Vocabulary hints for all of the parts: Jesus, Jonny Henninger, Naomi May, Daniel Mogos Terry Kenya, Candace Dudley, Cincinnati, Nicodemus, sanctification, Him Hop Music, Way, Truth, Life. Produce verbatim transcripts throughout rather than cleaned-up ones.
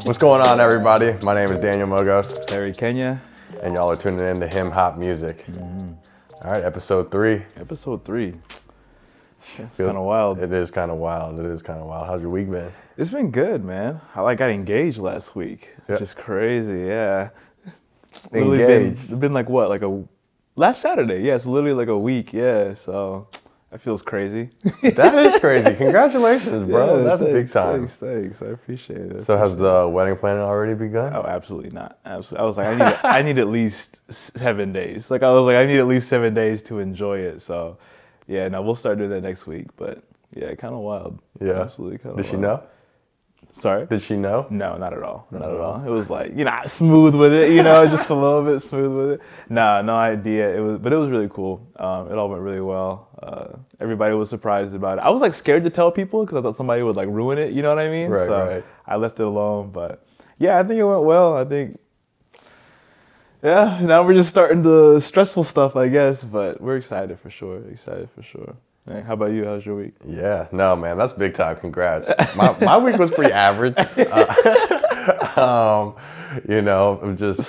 What's going on, everybody? My name is Daniel Mogos Terry Kenya, and y'all are tuning in to Him Hop Music. Mm-hmm. All right, episode three. Episode three. It's kind of wild. It is kind of wild. It is kind of wild. How's your week been? It's been good, man. I like got engaged last week. Yep. Which is crazy. Yeah. Literally engaged. Been, been like what? Like a last Saturday. Yeah, it's literally like a week. Yeah. So that feels crazy. That is crazy. Congratulations, bro. Yeah, that's thanks, big time. Thanks, thanks. I appreciate it. So has the wedding planning already begun? Oh, absolutely not. Absolutely. I was like, I need, I need at least seven days. Like I was like, I need at least seven days to enjoy it. So, yeah. No, we'll start doing that next week. But yeah, kind of wild. Yeah, absolutely. Kind of. Did wild. She know? Sorry? Did she know? No, not at all. Not, not at all. all. It was like, you know, smooth with it, you know, just a little bit smooth with it. Nah, no idea. It was, but it was really cool. Um, it all went really well. Uh, everybody was surprised about it. I was like scared to tell people because I thought somebody would like ruin it. You know what I mean? Right, so right. I left it alone. But yeah, I think it went well. I think, yeah, now we're just starting the stressful stuff, I guess. But we're excited for sure. Excited for sure. How about you? How's your week? Yeah, no, man, that's big time. Congrats. My my week was pretty average. Uh, um, you know, just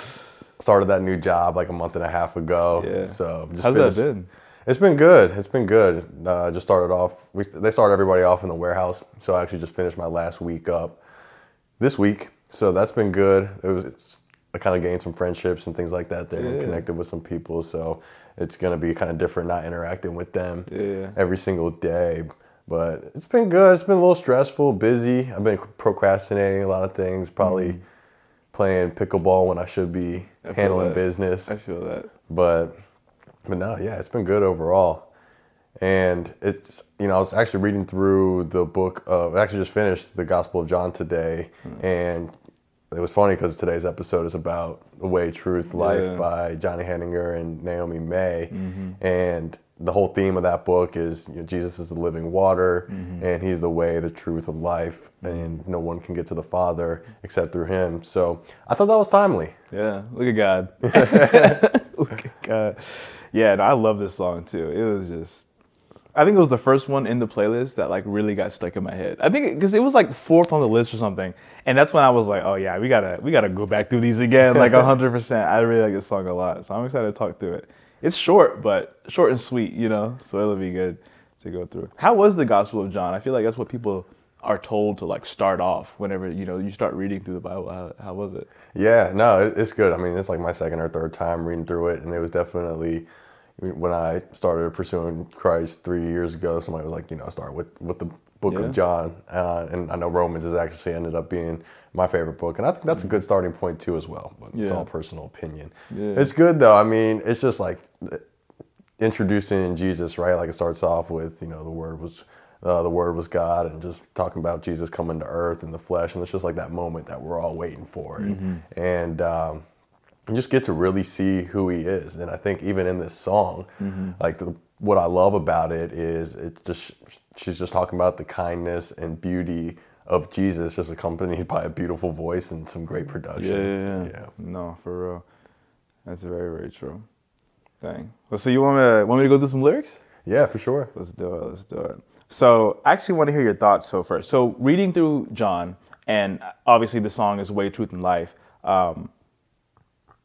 started that new job like a month and a half ago. Yeah. So just how's finished. That been? It's been good. It's been good. Uh, just started off. We they started everybody off in the warehouse. So I actually just finished my last week up this week. So that's been good. It was. It's, I kind of gained some friendships and things like that there, yeah. And connected with some people. So it's going to be kind of different not interacting with them, yeah, every single day. But it's been good. It's been a little stressful, busy. I've been procrastinating a lot of things, probably mm. playing pickleball when I should be I handling business. I feel that. But, but no, yeah, it's been good overall. And it's, you know, I was actually reading through the book of, I actually just finished the Gospel of John today. Mm. And it was funny because today's episode is about The Way, Truth, Life, yeah, by Jonny Henninger and Naomi May. Mm-hmm. And the whole theme of that book is, you know, Jesus is the living water, mm-hmm, and he's the way, the truth, and life. Mm-hmm. And no one can get to the Father except through him. So I thought that was timely. Yeah, look at God. Look at God. Yeah, and I love this song too. It was just, I think it was the first one in the playlist that like really got stuck in my head. I think because it, it was like fourth on the list or something, and that's when I was like, "Oh yeah, we gotta we gotta go back through these again." Like a hundred percent, I really like this song a lot, so I'm excited to talk through it. It's short, but short and sweet, you know. So it'll be good to go through. How was the Gospel of John? I feel like that's what people are told to like start off whenever, you know, you start reading through the Bible. How, how was it? Yeah, no, it, it's good. I mean, it's like my second or third time reading through it, and it was definitely, when I started pursuing Christ three years ago, somebody was like, you know, start with, with the book, yeah, of John. Uh, and I know Romans has actually ended up being my favorite book. And I think that's a good starting point, too, as well. But yeah, it's all personal opinion. Yeah. It's good, though. I mean, it's just like introducing Jesus, right? Like it starts off with, you know, the word was uh, the word was God, and just talking about Jesus coming to earth in the flesh. And it's just like that moment that we're all waiting for. Mm-hmm. And, and um you just get to really see who he is. And I think even in this song, mm-hmm, like the, what I love about it is it's just, she's just talking about the kindness and beauty of Jesus, just accompanied by a beautiful voice and some great production. Yeah, yeah, yeah. yeah. No, for real. That's very, very true. Dang. Well, so you want me to, want me to go through some lyrics? Yeah, for sure. Let's do it. Let's do it. So I actually want to hear your thoughts. So first, so reading through John, and obviously the song is Way, Truth, and Life. Um,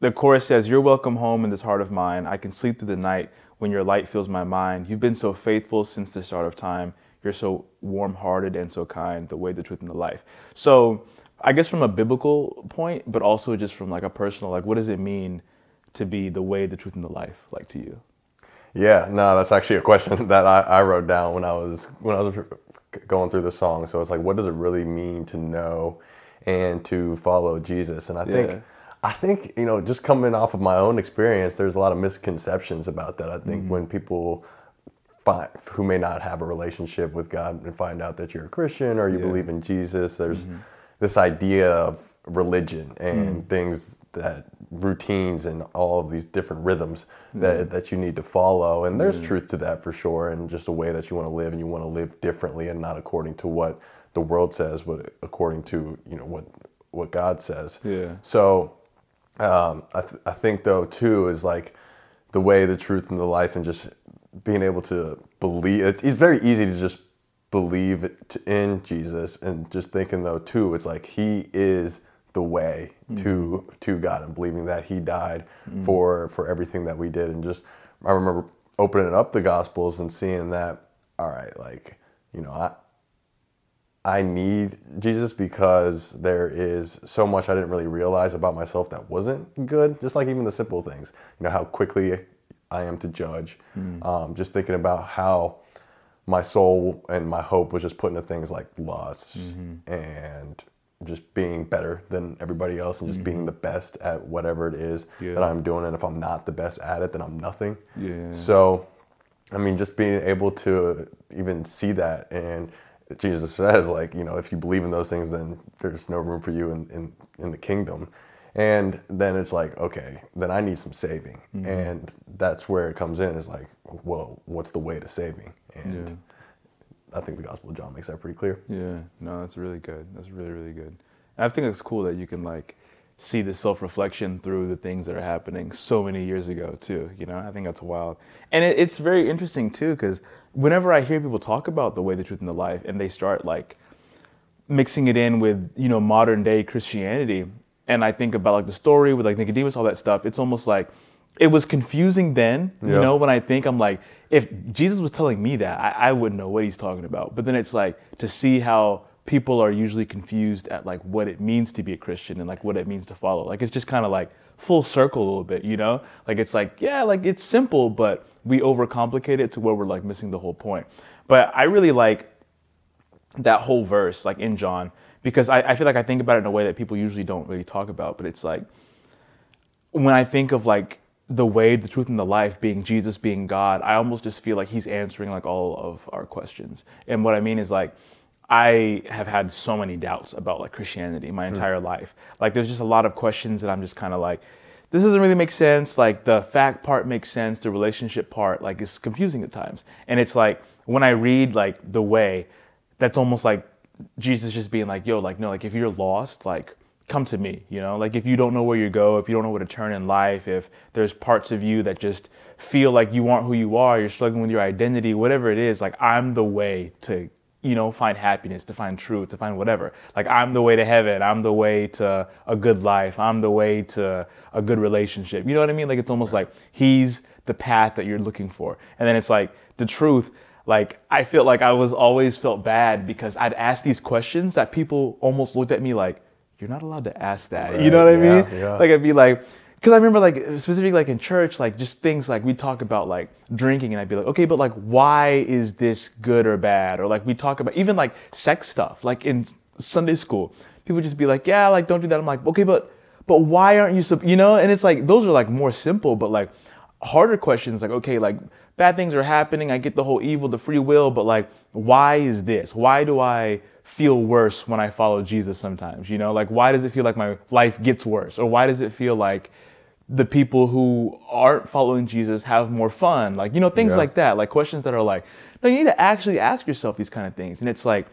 The chorus says, "You're welcome home in this heart of mine. I can sleep through the night when your light fills my mind. You've been so faithful since the start of time. You're so warm-hearted and so kind. The way, the truth, and the life." So I guess from a biblical point, but also just from like a personal, like what does it mean to be the way, the truth, and the life, like to you? Yeah, no, that's actually a question that I, I wrote down when I was when I was going through the song. So it's like, what does it really mean to know and to follow Jesus? And I yeah. think... I think, you know, just coming off of my own experience, there's a lot of misconceptions about that. I think mm-hmm. when people find, who may not have a relationship with God and find out that you're a Christian or you yeah. believe in Jesus, there's mm-hmm. this idea of religion and mm-hmm. things that routines and all of these different rhythms mm-hmm. that, that you need to follow. And there's mm-hmm. truth to that for sure. And just a way that you want to live, and you want to live differently and not according to what the world says, but according to, you know, what, what God says. Yeah. So, Um, I, th- I think though too is like the way, the truth, and the life, and just being able to believe. It's, it's very easy to just believe in Jesus and just thinking, though, too, it's like he is the way mm. to to God, and believing that he died mm. for for everything that we did. And just, I remember opening up the Gospels and seeing that, all right, like, you know, I I need Jesus, because there is so much I didn't really realize about myself that wasn't good. Just like even the simple things, you know, how quickly I am to judge. Mm. Um, just thinking about how my soul and my hope was just put into things like lust mm-hmm. and just being better than everybody else, and just mm-hmm. being the best at whatever it is yeah. that I'm doing. And if I'm not the best at it, then I'm nothing. Yeah. So, I mean, just being able to even see that, and Jesus says, like, you know, if you believe in those things, then there's no room for you in, in, in the kingdom. And then it's like, okay, then I need some saving. Mm-hmm. And that's where it comes in. It's like, well, what's the way to saving? And yeah. I think the Gospel of John makes that pretty clear. Yeah, no, that's really good. That's really, really good. And I think it's cool that you can, like, see the self-reflection through the things that are happening so many years ago, too. You know, I think that's wild. And it, it's very interesting, too, because whenever I hear people talk about the way, the truth, and the life, and they start, like, mixing it in with, you know, modern-day Christianity, and I think about, like, the story with, like, Nicodemus, all that stuff, it's almost like it was confusing then, you yeah. know, when I think, I'm like, if Jesus was telling me that, I, I wouldn't know what he's talking about. But then it's like, to see how people are usually confused at, like, what it means to be a Christian and, like, what it means to follow. Like, it's just kind of, like, full circle a little bit, you know? Like, it's like, yeah, like, it's simple, but we overcomplicate it to where we're, like, missing the whole point. But I really like that whole verse, like, in John, because I, I feel like I think about it in a way that people usually don't really talk about. But it's like, when I think of, like, the way, the truth, and the life being Jesus, being God, I almost just feel like he's answering, like, all of our questions. And what I mean is, like, I have had so many doubts about, like, Christianity my entire mm. life. Like, there's just a lot of questions that I'm just kind of like, this doesn't really make sense. Like, the fact part makes sense. The relationship part, like, is confusing at times. And it's like, when I read, like, The Way, that's almost like Jesus just being like, yo, like, no, like, if you're lost, like, come to me, you know? Like, if you don't know where you go, if you don't know where to turn in life, if there's parts of you that just feel like you aren't who you are, you're struggling with your identity, whatever it is, like, I'm the way to, you know, find happiness, to find truth, to find whatever. Like, I'm the way to heaven. I'm the way to a good life. I'm the way to a good relationship. You know what I mean? Like, it's almost like he's the path that you're looking for. And then it's like the truth. Like, I feel like I was always felt bad because I'd ask these questions that people almost looked at me like, you're not allowed to ask that. Right, you know what I yeah, mean? Yeah. Like, I'd be like, because I remember, like, specifically, like, in church, like, just things like we talk about, like, drinking, and I'd be like, okay, but, like, why is this good or bad? Or, like, we talk about even, like, sex stuff, like, in Sunday school, people just be like, yeah, like, don't do that. I'm like, okay, but but why aren't you, sub-? you know? And it's like, those are, like, more simple, but, like, harder questions, like, okay, like, bad things are happening. I get the whole evil, the free will, but, like, why is this? Why do I feel worse when I follow Jesus sometimes, you know? Like, why does it feel like my life gets worse? Or why does it feel like the people who aren't following Jesus have more fun? Like, you know, things yeah. like that, like questions that are like, no, you need to actually ask yourself these kind of things. And it's like,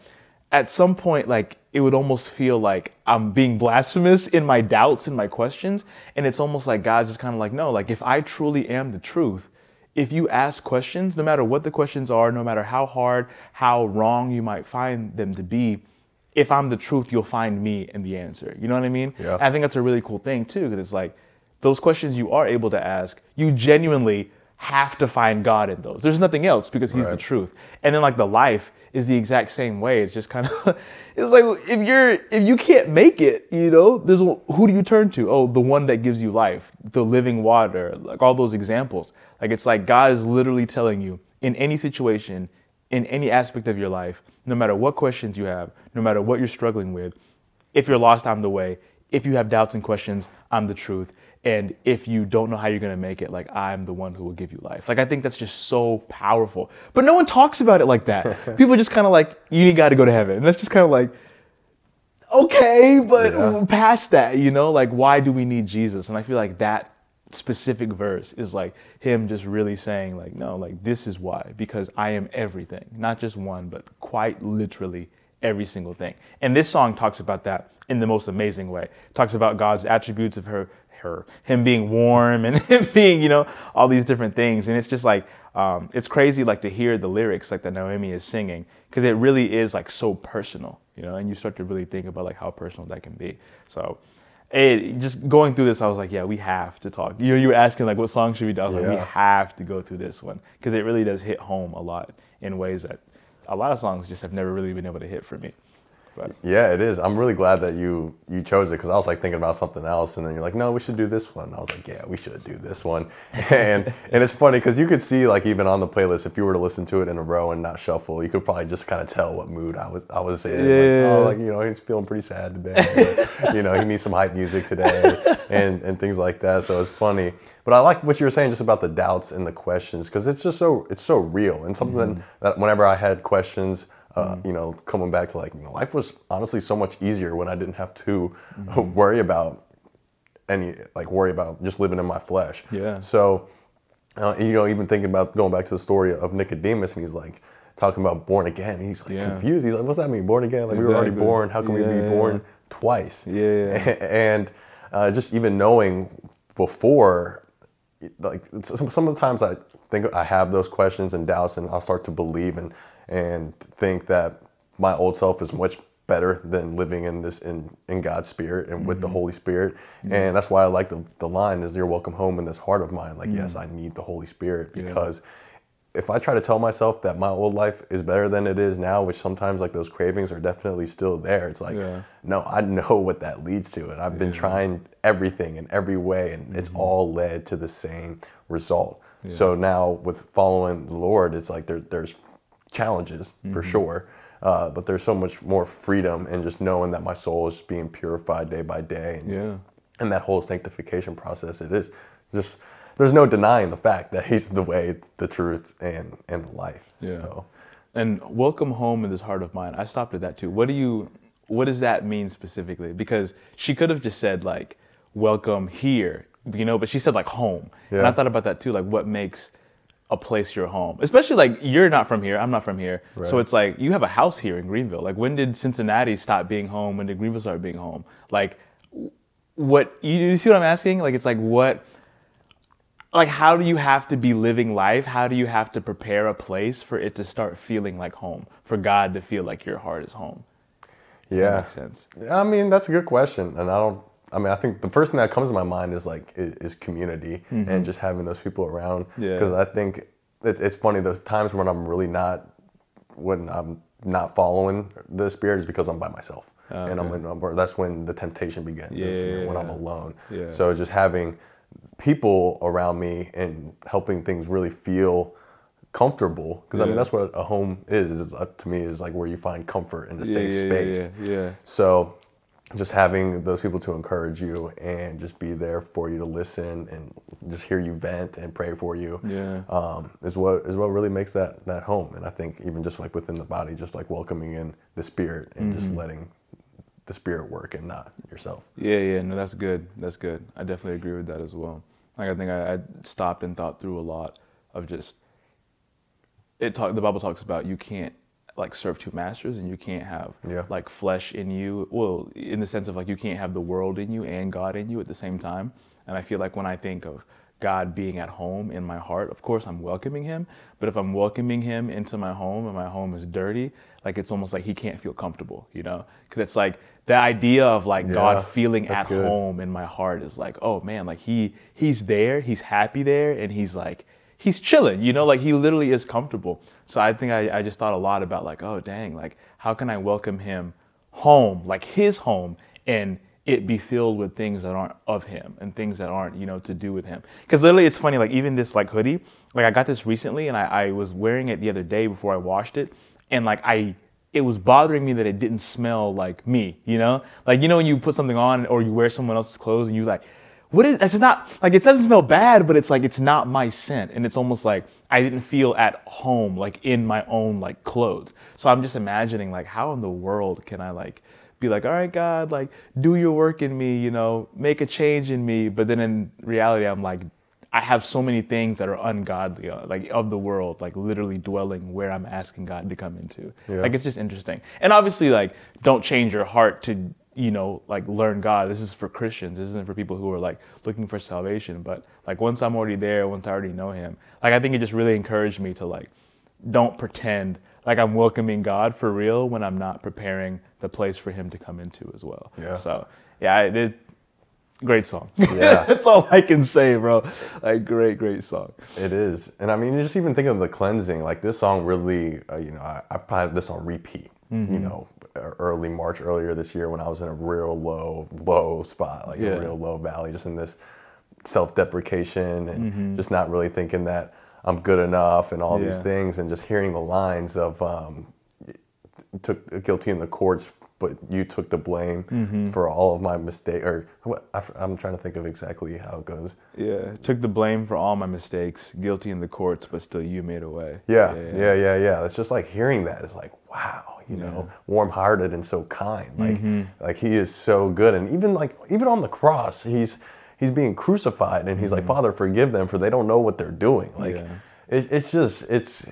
at some point, like, it would almost feel like I'm being blasphemous in my doubts and my questions. And it's almost like God's just kind of like, no, like, if I truly am the truth, if you ask questions, no matter what the questions are, no matter how hard, how wrong you might find them to be, if I'm the truth, you'll find me in the answer. You know what I mean? Yeah. I think that's a really cool thing, too, because it's like, those questions you are able to ask, you genuinely have to find God in those. There's nothing else because he's right. the truth. And then, like, the life is the exact same way. It's just kind of, it's like, if you're, if you can't make it, you know, there's, who do you turn to? Oh, the one that gives you life, the living water, like all those examples. Like, it's like God is literally telling you in any situation, in any aspect of your life, no matter what questions you have, no matter what you're struggling with, if you're lost, I'm the way. If you have doubts and questions, I'm the truth. And if you don't know how you're going to make it, like, I'm the one who will give you life. Like, I think that's just so powerful. But no one talks about it like that. People just kind of like, you got to go to heaven. And that's just kind of like, okay, but yeah. past that, you know? Like, why do we need Jesus? And I feel like that specific verse is like him just really saying, like, no, like, this is why. Because I am everything. Not just one, but quite literally every single thing. And this song talks about that in the most amazing way. It talks about God's attributes of her her, him being warm and him being, you know, all these different things. And it's just like, um, it's crazy, like, to hear the lyrics like that Naomi is singing, because it really is like so personal, you know, and you start to really think about like how personal that can be. So it, just going through this, I was like, yeah, we have to talk. You know, you were asking like, what song should we do? I was yeah. like, we have to go through this one, because it really does hit home a lot in ways that a lot of songs just have never really been able to hit for me. But. Yeah, it is. I'm really glad that you you chose it, because I was like thinking about something else, and then you're like, no, we should do this one. And I was like, yeah, we should do this one. And and it's funny, because you could see, like, even on the playlist, if you were to listen to it in a row and not shuffle, you could probably just kind of tell what mood I was I was in. Yeah. Like, oh, like, you know, he's feeling pretty sad today. Or, you know, he needs some hype music today, and and things like that. So it's funny. But I like what you were saying just about the doubts and the questions, because it's just so it's so real, and something mm-hmm. that whenever I had questions. Uh, you know, coming back to, like, you know, life was honestly so much easier when I didn't have to mm-hmm. worry about any, like, worry about just living in my flesh. Yeah. So, uh, you know, even thinking about going back to the story of Nicodemus, and he's like talking about born again. He's like yeah. confused. He's like, what's that mean, born again? Like, exactly. We were already born. How can yeah, we be born yeah. twice? Yeah. And uh, just even knowing before. Like, some of the times I think I have those questions and doubts, and I'll start to believe and and think that my old self is much better than living in this in, in God's spirit and with mm-hmm. the Holy Spirit. Mm-hmm. And that's why I like the, the line is, you're welcome home in this heart of mine. Like, mm-hmm. yes, I need the Holy Spirit, because yeah. if I try to tell myself that my old life is better than it is now, which sometimes, like, those cravings are definitely still there. It's like, yeah. no, I know what that leads to. And I've yeah. been trying everything in every way, and mm-hmm. it's all led to the same result. Yeah. So now with following the Lord, it's like there, there's challenges for mm-hmm. sure, uh, but there's so much more freedom, and just knowing that my soul is being purified day by day, and, yeah. and that whole sanctification process. It is just, there's no denying the fact that He's the way, the truth, and and life. Yeah. So, and welcome home in this heart of mine. I stopped at that too. What do you? What does that mean specifically? Because she could have just said, like, welcome here, you know, but she said, like, home, yeah. and I thought about that too. Like, what makes a place your home, especially, like, you're not from here, I'm not from here, right. So it's like, you have a house here in Greenville. Like, when did Cincinnati stop being home? When did Greenville start being home? Like, what you, you see what I'm asking? Like, it's like, what, like, how do you have to be living life? How do you have to prepare a place for it to start feeling like home? For God to feel like your heart is home? Does yeah, that make sense? I mean, that's a good question, and I don't. I mean, I think the first thing that comes to my mind is, like, is, is community mm-hmm. and just having those people around. Because yeah. I think it, it's funny, the times when I'm really not, when I'm not following the Spirit is because I'm by myself. Okay. And I'm, in, that's when the temptation begins, yeah, is, you know, when yeah. I'm alone. Yeah. So just having people around me and helping things really feel comfortable, because yeah. I mean, that's what a home is, is to me, is like where you find comfort in a yeah, safe yeah, space. Yeah, yeah. So just having those people to encourage you and just be there for you to listen and just hear you vent and pray for you yeah. um, is what is what really makes that, that home. And I think even just like within the body, just like welcoming in the Spirit and mm-hmm. just letting the Spirit work and not yourself. Yeah, yeah, no, that's good. That's good. I definitely agree with that as well. Like, I think I, I stopped and thought through a lot of just, it. Talk, the Bible talks about you can't, like, serve two masters, and you can't have yeah. like flesh in you, well, in the sense of, like, you can't have the world in you and God in you at the same time. And I feel like when I think of God being at home in my heart, of course I'm welcoming Him, but if I'm welcoming Him into my home and my home is dirty, like, it's almost like He can't feel comfortable, you know, because it's like the idea of, like, yeah, God feeling at good. Home in my heart is like, oh man, like he he's there, He's happy there, and he's like He's chilling, you know, like, He literally is comfortable. So I think I, I just thought a lot about, like, oh, dang, like, how can I welcome Him home, like His home, and it be filled with things that aren't of Him and things that aren't, you know, to do with Him. Because literally it's funny, like, even this, like, hoodie, like, I got this recently, and I, I was wearing it the other day before I washed it. And, like, I, it was bothering me that it didn't smell like me, you know, like, you know, when you put something on or you wear someone else's clothes and you, like, what is, it's not, like, it doesn't smell bad, but it's like, it's not my scent. And it's almost like I didn't feel at home, like, in my own, like, clothes. So I'm just imagining, like, how in the world can I, like, be like, all right, God, like, do your work in me, you know, make a change in me. But then in reality, I'm like, I have so many things that are ungodly, like, of the world, like, literally dwelling where I'm asking God to come into. Yeah. Like, it's just interesting. And obviously, like, don't change your heart to you know, like learn God. This is for Christians. This isn't for people who are like looking for salvation. But like once I'm already there, once I already know him, like I think it just really encouraged me to like, don't pretend like I'm welcoming God for real when I'm not preparing the place for him to come into as well. Yeah. So yeah, I did. Great song. Yeah. That's all I can say, bro. Like, great, great song. It is. And I mean, you just even think of the cleansing, like this song really, uh, you know, I, I probably had this on repeat, mm-hmm. you know, early March, earlier this year when I was in a real low, low spot, like yeah. a real low valley, just in this self-deprecation and mm-hmm. just not really thinking that I'm good enough and all yeah. these things. And just hearing the lines of, um, took guilty in the courts, but you took the blame mm-hmm. for all of my mistakes, or what, I, I'm trying to think of exactly how it goes. Yeah, took the blame for all my mistakes, guilty in the courts, but still you made a way. Yeah, yeah, yeah, yeah. yeah. It's just like hearing that, it's like, wow, you yeah. know, warm-hearted and so kind. Like, mm-hmm. like he is so good. And even like, even on the cross, he's he's being crucified and he's mm-hmm. like, Father, forgive them for they don't know what they're doing. Like, yeah. it, it's just, it's,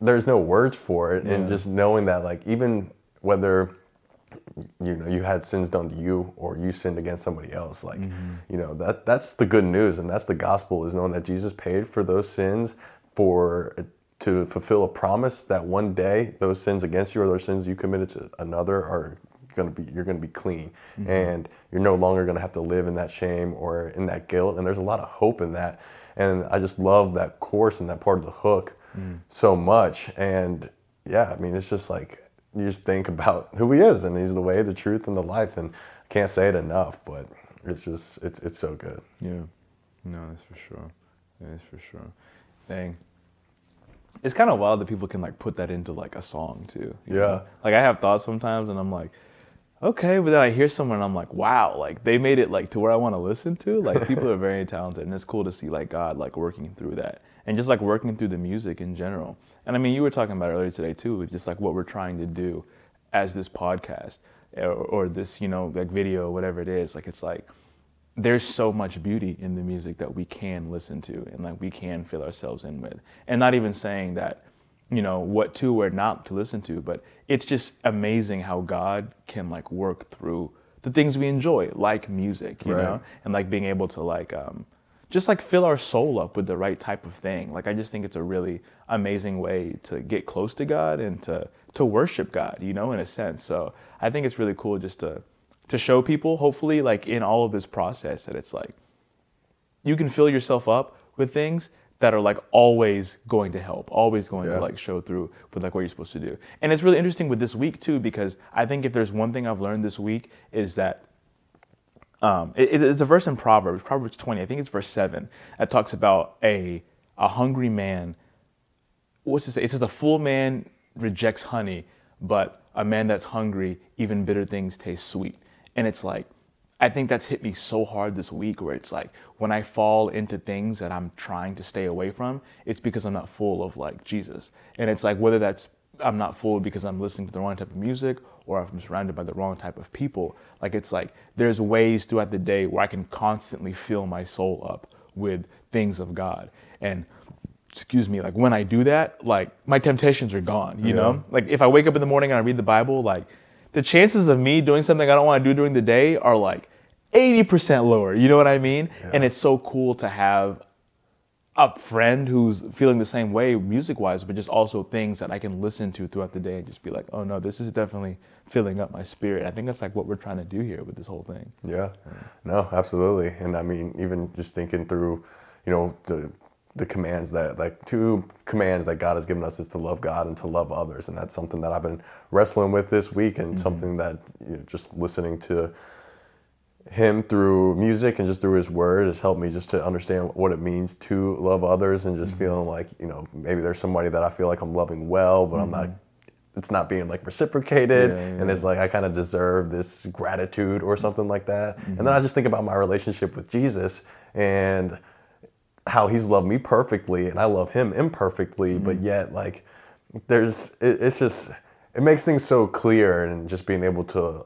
there's no words for it. Yeah. And just knowing that, like, even whether you know you had sins done to you or you sinned against somebody else, like mm-hmm. you know that that's the good news, and that's the gospel, is knowing that Jesus paid for those sins for to fulfill a promise that one day those sins against you or those sins you committed to another are going to be you're going to be clean mm-hmm. and you're no longer going to have to live in that shame or in that guilt. And there's a lot of hope in that, and I just love that chorus and that part of the hook mm. so much. And yeah, I mean, it's just like you just think about who he is, and he's the way, the truth, and the life. And I can't say it enough, but it's just, it's it's so good. Yeah. No, that's for sure. That's for sure. Dang. It's kind of wild that people can like put that into like a song too. Yeah. Know? Like I have thoughts sometimes and I'm like, okay, but then I hear someone and I'm like, wow, like they made it like to where I want to listen to. Like people are very talented, and it's cool to see like God like working through that. And just like working through the music in general. And I mean, you were talking about it earlier today too, just like what we're trying to do as this podcast or, or this, you know, like video, whatever it is. Like, it's like, there's so much beauty in the music that we can listen to and like we can fill ourselves in with. And not even saying that, you know, what to or not to listen to, but it's just amazing how God can like work through the things we enjoy, like music, you right. know, and like being able to like, um, just like fill our soul up with the right type of thing. Like I just think it's a really amazing way to get close to God and to to worship God, you know, in a sense. So I think it's really cool just to to show people, hopefully, like in all of this process, that it's like you can fill yourself up with things that are like always going to help, always going yeah. to like show through with like what you're supposed to do. And it's really interesting with this week too, because I think if there's one thing I've learned this week is that Um, it, it's a verse in Proverbs, Proverbs twenty, I think it's verse seven, that talks about a a hungry man. What's it say? It says a full man rejects honey, but a man that's hungry, even bitter things taste sweet. And it's like, I think that's hit me so hard this week, where it's like when I fall into things that I'm trying to stay away from, it's because I'm not full of like Jesus. And it's like whether that's I'm not full because I'm listening to the wrong type of music, or if I'm surrounded by the wrong type of people. Like it's like there's ways throughout the day where I can constantly fill my soul up with things of God. And excuse me, like when I do that, like my temptations are gone, you yeah. know? Like if I wake up in the morning and I read the Bible, like the chances of me doing something I don't want to do during the day are like eighty percent lower, you know what I mean? Yeah. And it's so cool to have a friend who's feeling the same way music-wise, but just also things that I can listen to throughout the day and just be like, oh no, this is definitely filling up my spirit. I think that's like what we're trying to do here with this whole thing. Yeah, no, absolutely. And I mean, even just thinking through, you know, the the commands that, like two commands that God has given us is to love God and to love others. And that's something that I've been wrestling with this week, and mm-hmm. something that, you know, just listening to him through music and just through his word has helped me just to understand what it means to love others, and just mm-hmm. feeling like, you know, maybe there's somebody that I feel like I'm loving well, but mm-hmm. I'm not, it's not being like reciprocated, yeah, yeah, and it's like I kind of deserve this gratitude or something like that. Mm-hmm. And then I just think about my relationship with Jesus and how he's loved me perfectly and I love him imperfectly, mm-hmm. but yet like there's, it, it's just, it makes things so clear, and just being able to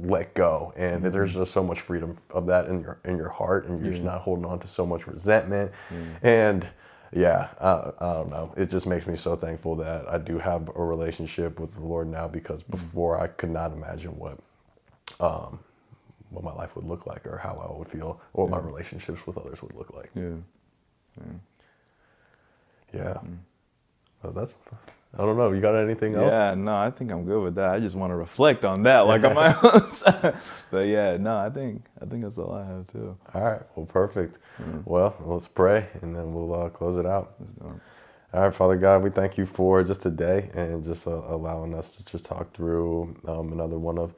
let go, and mm-hmm. there's just so much freedom of that in your in your heart, and you're yeah. just not holding on to so much resentment. Yeah. And yeah, I, I don't know. It just makes me so thankful that I do have a relationship with the Lord now, because before mm-hmm. I could not imagine what um, what my life would look like, or how I would feel, or what yeah. my relationships with others would look like. Yeah. Yeah. yeah. Mm. Well, that's, I don't know. You got anything else? Yeah, no, I think I'm good with that. I just want to reflect on that, like on my own side. But yeah, no, I think I think that's all I have too. All right. Well, perfect. Mm. Well, let's pray, and then we'll uh, close it out. All right, Father God, we thank you for just today and just uh, allowing us to just talk through um, another one of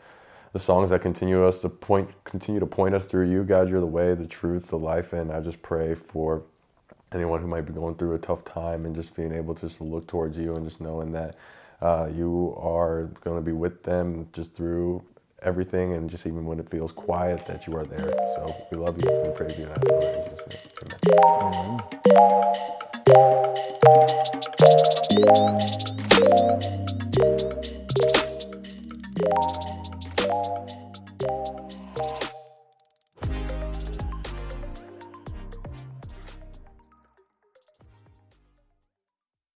the songs that continue us to point, continue to point us through you. God, you're the way, the truth, the life, and I just pray for anyone who might be going through a tough time and just being able to just look towards you and just knowing that uh, you are going to be with them just through everything, and just even when it feels quiet, that you are there. So we love you and praise you and ask for it in Jesus' name. Amen. Amen.